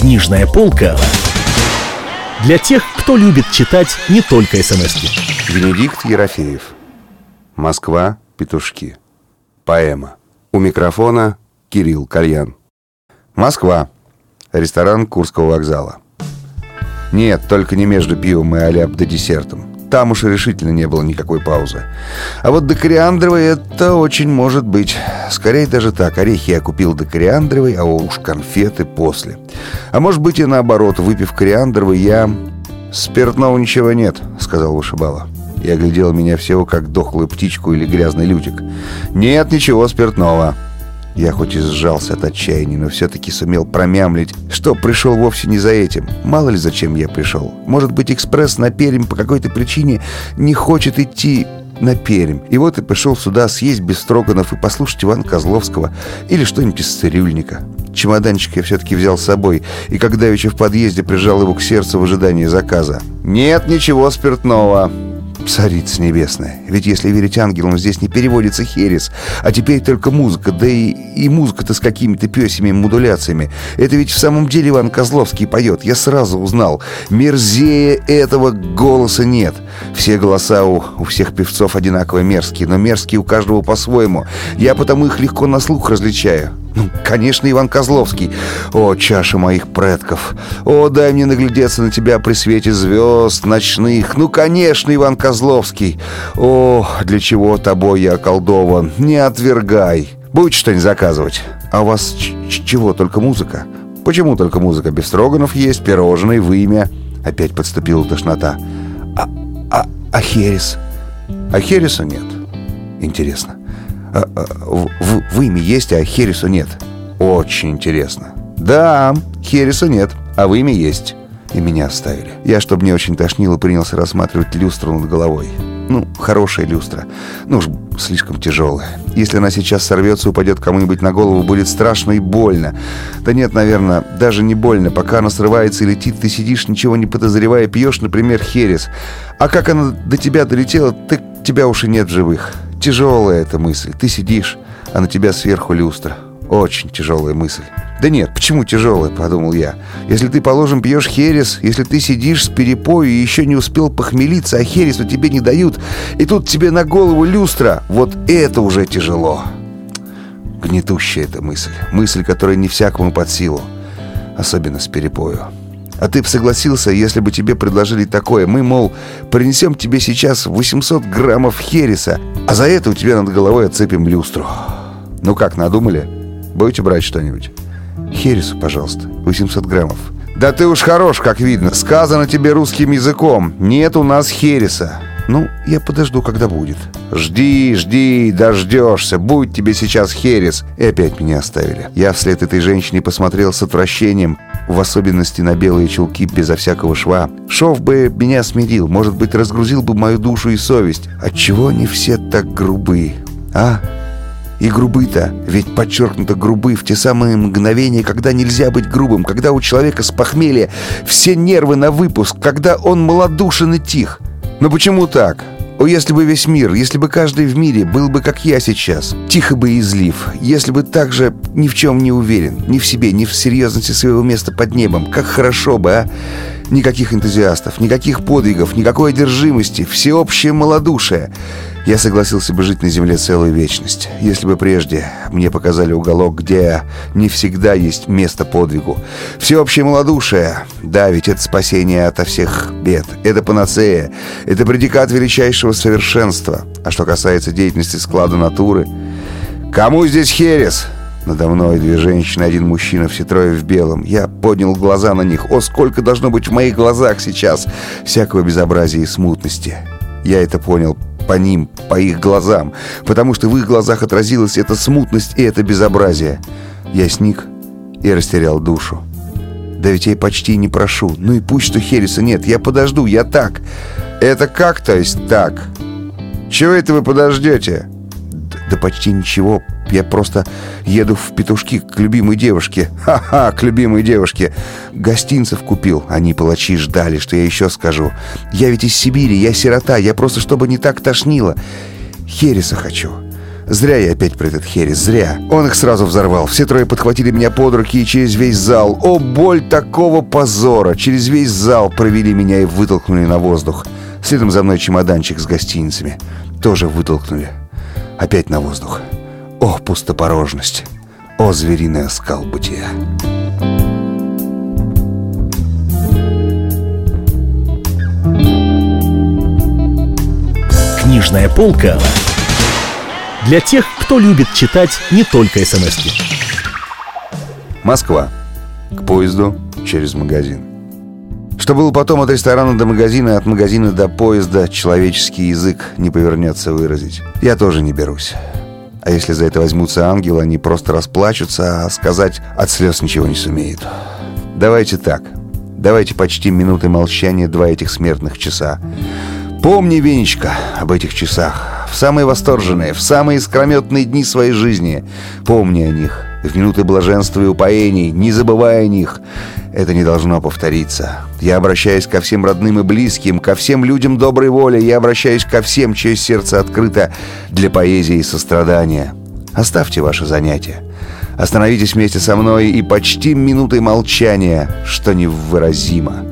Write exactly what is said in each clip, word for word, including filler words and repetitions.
Книжная полка для тех, кто любит читать не только смски. Венедикт Ерофеев. Москва. Петушки. Поэма. У микрофона Кирилл Кальян. Москва. Ресторан Курского вокзала. Нет, только не между пивом и аляп да десертом. Там уж решительно не было никакой паузы. А вот до кориандровой это очень может быть. Скорее даже так. Орехи я купил до кориандровой, а уж конфеты после. А может быть и наоборот. Выпив кориандровый, я... «Спиртного ничего нет», — сказал вышибала. И оглядел меня всего как дохлую птичку или грязный лютик. «Нет ничего спиртного». Я хоть и сжался от отчаяния, но все-таки сумел промямлить, что пришел вовсе не за этим. Мало ли зачем я пришел. Может быть, экспресс на Пермь по какой-то причине не хочет идти на Пермь. И вот и пришел сюда съесть бестроганов и послушать Ивана Козловского или что-нибудь из цирюльника. Чемоданчик я все-таки взял с собой, и когда еще в подъезде прижал его к сердцу в ожидании заказа. «Нет ничего спиртного». Царица небесная. Ведь если верить ангелам, здесь не переводится херес. А теперь только музыка. Да и, и музыка-то с какими-то пёсями модуляциями. Это ведь в самом деле Иван Козловский поет. Я сразу узнал. Мерзее этого голоса нет. Все голоса у, у всех певцов одинаково мерзкие. Но мерзкие у каждого по-своему. Я потому их легко на слух различаю. Ну, конечно, Иван Козловский. О, чаша моих предков. О, дай мне наглядеться на тебя при свете звезд ночных. Ну, конечно, Иван Козловский. О, для чего тобой я околдован? Не отвергай. Будете что-нибудь заказывать? А у вас ч- ч- чего только музыка? Почему только музыка? Бестроганов есть, пирожные, вымя. Опять подступила тошнота. А, а, а херес? А хереса нет. Интересно. А, а, в, в, в име есть, а хересу нет. Очень интересно. Да, хереса нет, а в име есть. И меня оставили. Я, чтобы не очень тошнило, принялся рассматривать люстру над головой. Ну, хорошая люстра. Ну уж слишком тяжелая. Если она сейчас сорвется и упадет кому-нибудь на голову, будет страшно и больно. Да нет, наверное, даже не больно. Пока она срывается и летит, ты сидишь, ничего не подозревая, пьешь, например, херес. А как она до тебя долетела, так тебя уж и нет в живых. Тяжелая эта мысль. Ты сидишь, а на тебя сверху люстра. Очень тяжелая мысль. Да нет, почему тяжелая, подумал я. Если ты, положим, пьешь херес, если ты сидишь с перепою и еще не успел похмелиться, а хересу тебе не дают, и тут тебе на голову люстра, вот это уже тяжело. Гнетущая эта мысль. Мысль, которая не всякому под силу. Особенно с перепою. А ты бы согласился, если бы тебе предложили такое. Мы, мол, принесем тебе сейчас восемьсот граммов хереса, а за это у тебя над головой отцепим люстру. Ну как, надумали? Будете брать что-нибудь? Хересу, пожалуйста, восемьсот граммов. Да ты уж хорош, как видно. Сказано тебе русским языком. Нет у нас хереса. Ну, я подожду, когда будет. Жди, жди, дождешься. Будь тебе сейчас херес. И опять меня оставили. Я вслед этой женщине посмотрел с отвращением, в особенности на белые чулки безо всякого шва. Шов бы меня смирил, может быть, разгрузил бы мою душу и совесть. Отчего они все так грубы, а? И грубы-то, ведь подчеркнуто грубы в те самые мгновения, когда нельзя быть грубым, когда у человека с похмелья все нервы на выпуск, когда он малодушен и тих. Но почему так? О, если бы весь мир, если бы каждый в мире был бы, как я сейчас, тихо бы и излив, если бы так же ни в чем не уверен, ни в себе, ни в серьезности своего места под небом, как хорошо бы, а? Никаких энтузиастов, никаких подвигов, никакой одержимости, всеобщее малодушие. Я согласился бы жить на земле целую вечность, если бы прежде мне показали уголок, где не всегда есть место подвигу. Всеобщее малодушие, да, ведь это спасение ото всех бед, это панацея, это предикат величайшего совершенства. А что касается деятельности склада натуры... «Кому здесь херес?» Надо мной две женщины, один мужчина, все трое в белом. Я поднял глаза на них. О, сколько должно быть в моих глазах сейчас всякого безобразия и смутности. Я это понял по ним, по их глазам, потому что в их глазах отразилась эта смутность и это безобразие. Я сник и растерял душу. Да ведь я почти не прошу. Ну и пусть что хереса нет, я подожду, я так. Это как, то есть так? Чего это вы подождете? Да, да почти ничего. Я просто еду в Петушки к любимой девушке. Ха-ха, к любимой девушке. Гостинцев купил. Они, палачи, ждали, что я еще скажу. Я ведь из Сибири, я сирота. Я просто, чтобы не так тошнило. Хереса хочу. Зря я опять про этот херес, зря. Он их сразу взорвал. Все трое подхватили меня под руки и через весь зал. О, боль такого позора! Через весь зал провели меня и вытолкнули на воздух. Следом за мной чемоданчик с гостиницами. Тоже вытолкнули. Опять на воздух. О, пустопорожность! О, звериный оскал бытия! Книжная полка для тех, кто любит читать не только смски. Москва. К поезду через магазин. Что было потом от ресторана до магазина, от магазина до поезда, человеческий язык не повернется выразить. Я тоже не берусь. А если за это возьмутся ангелы, они просто расплачутся, а сказать от слез ничего не сумеют. Давайте так. Давайте почтим минуты молчания два этих смертных часа. Помни, Венечка, об этих часах. В самые восторженные, в самые искрометные дни своей жизни. Помни о них. В минуты блаженства и упоений, не забывай о них. Это не должно повториться. Я обращаюсь ко всем родным и близким, ко всем людям доброй воли. Я обращаюсь ко всем, чье сердце открыто для поэзии и сострадания. Оставьте ваши занятия. Остановитесь вместе со мной и почтим минуты молчания, что невыразимо.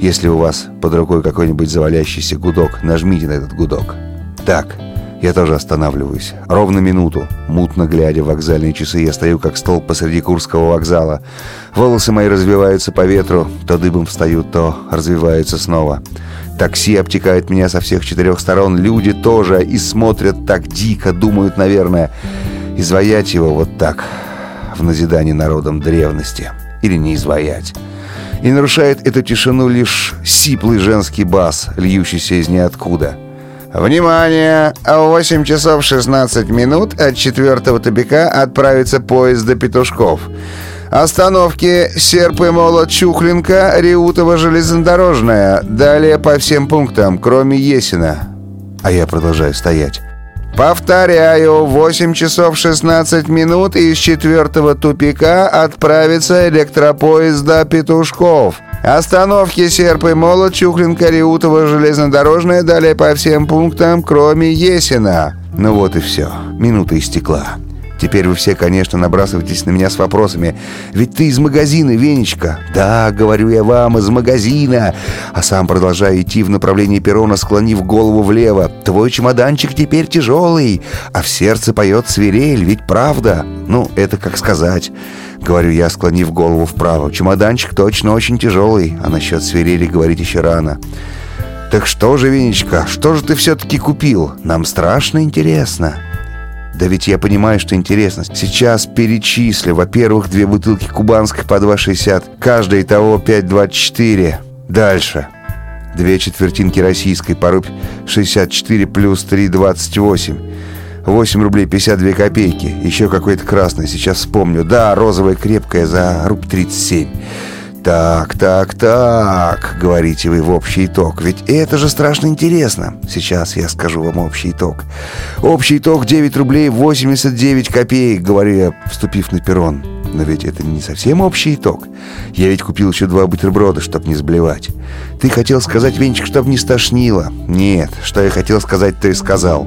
Если у вас под рукой какой-нибудь завалящийся гудок, нажмите на этот гудок. Так, я тоже останавливаюсь. Ровно минуту, мутно глядя в вокзальные часы, я стою как столб посреди Курского вокзала. Волосы мои развиваются по ветру, то дыбом встают, то развиваются снова. Такси обтекает меня со всех четырех сторон, люди тоже и смотрят так дико, думают, наверное, изваять его вот так, в назидание народом древности. Или не изваять. И нарушает эту тишину лишь сиплый женский бас, льющийся из ниоткуда. Внимание! В восемь часов шестнадцать минут от четвертого тупика отправится поезд до Петушков. Остановки Серп и Молот, Чухлинка, Реутово-Железнодорожная. Далее по всем пунктам, кроме Есина. А я продолжаю стоять. Повторяю, в восемь часов шестнадцать минут из четвертого тупика отправится электропоезд до Петушков. Остановки Серп и Молот, Чухлинка, Реутово, Железнодорожная, далее по всем пунктам, кроме Есина. Ну вот и все. Минута истекла. Теперь вы все, конечно, набрасываетесь на меня с вопросами. Ведь ты из магазина, Венечка. Да, говорю я вам, из магазина. А сам продолжаю идти в направлении перрона, склонив голову влево. Твой чемоданчик теперь тяжелый, а в сердце поет свирель, ведь правда? Ну, это как сказать. Говорю я, склонив голову вправо. Чемоданчик точно очень тяжелый, а насчет свирели говорить еще рано. Так что же, Венечка, что же ты все-таки купил? Нам страшно интересно. Да ведь я понимаю, что интересно. Сейчас перечислю. Во-первых, две бутылки кубанской по два шестьдесят. Каждая итого пять двадцать четыре. Дальше. Две четвертинки российской по рубль шестьдесят четыре плюс три двадцать восемь. восемь рублей пятьдесят две копейки. Еще какой-то красный, сейчас вспомню. Да, розовая крепкая за рубль тридцать семь. Так, так, так, говорите вы в общий итог. Ведь это же страшно интересно. Сейчас я скажу вам общий итог. Общий итог девять рублей восемьдесят девять копеек, говорю я, вступив на перрон. Но ведь это не совсем общий итог. Я ведь купил еще два бутерброда, чтобы не заблевать. Ты хотел сказать, Венчик, чтобы не стошнило. Нет, что я хотел сказать, то и сказал.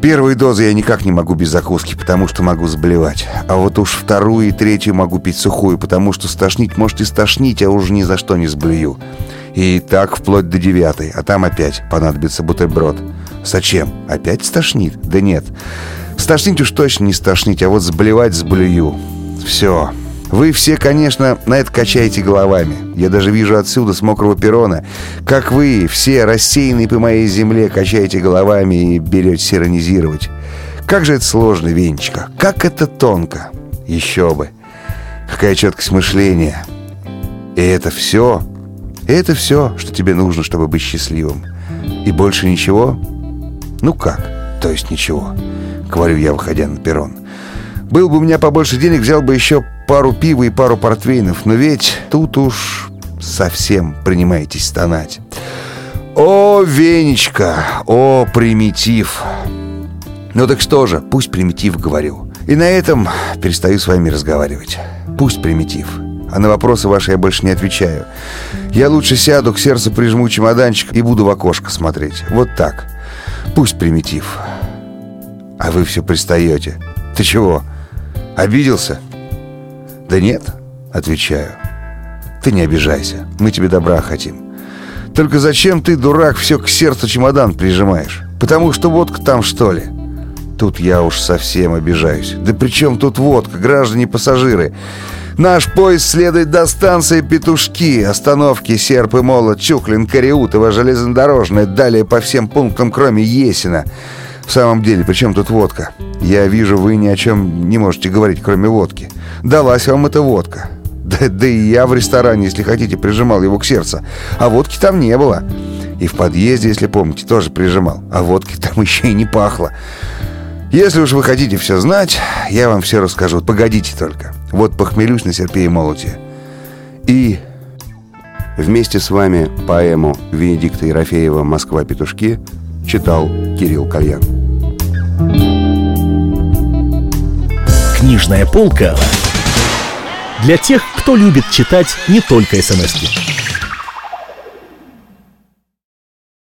Первую дозу я никак не могу без закуски, потому что могу заблевать. А вот уж вторую и третью могу пить сухую, потому что стошнить может и стошнить, а уж ни за что не сблюю. И так вплоть до девятой, а там опять понадобится бутерброд. Зачем? Опять стошнит? Да нет. Стошнить уж точно не стошнить, а вот сблевать сблюю. Все. Вы все, конечно, на это качаете головами. Я даже вижу отсюда, с мокрого перрона, как вы, все рассеянные по моей земле, качаете головами и беретесь иронизировать. Как же это сложно, Венечка, как это тонко. Еще бы. Какая четкость мышления. И это все, и это все, что тебе нужно, чтобы быть счастливым. И больше ничего? Ну как, то есть ничего. Говорю я, выходя на перрон. Был бы у меня побольше денег, взял бы еще пару пива и пару портвейнов, но ведь тут уж совсем принимаетесь стонать. О, Венечка, о, примитив. Ну так что же, пусть примитив, говорю. И на этом перестаю с вами разговаривать. Пусть примитив. А на вопросы ваши я больше не отвечаю. Я лучше сяду, к сердцу прижму чемоданчик и буду в окошко смотреть. Вот так. Пусть примитив. А А вы все пристаете. Ты чего, обиделся? Да нет, отвечаю. Ты не обижайся, мы тебе добра хотим. Только зачем ты, дурак, все к сердцу чемодан прижимаешь? Потому что водка там, что ли? Тут я уж совсем обижаюсь. Да при чем тут водка, граждане-пассажиры? Наш поезд следует до станции Петушки, остановки Серп и Молот, Чухлинка, Кариутово-Железнодорожная, далее по всем пунктам, кроме Есина. В самом деле, при чем тут водка? Я вижу, вы ни о чем не можете говорить, кроме водки. Далась вам эта водка. Да, да и я в ресторане, если хотите, прижимал его к сердцу. А водки там не было. И в подъезде, если помните, тоже прижимал. А водки там еще и не пахло. Если уж вы хотите все знать, я вам все расскажу. Погодите только. Вот похмелюсь на серпе и молоте. И вместе с вами поэму Венедикта Ерофеева «Москва. Петушки» читал Кирилл Кальян. Книжная полка для тех, кто любит читать не только эс-эм-эски.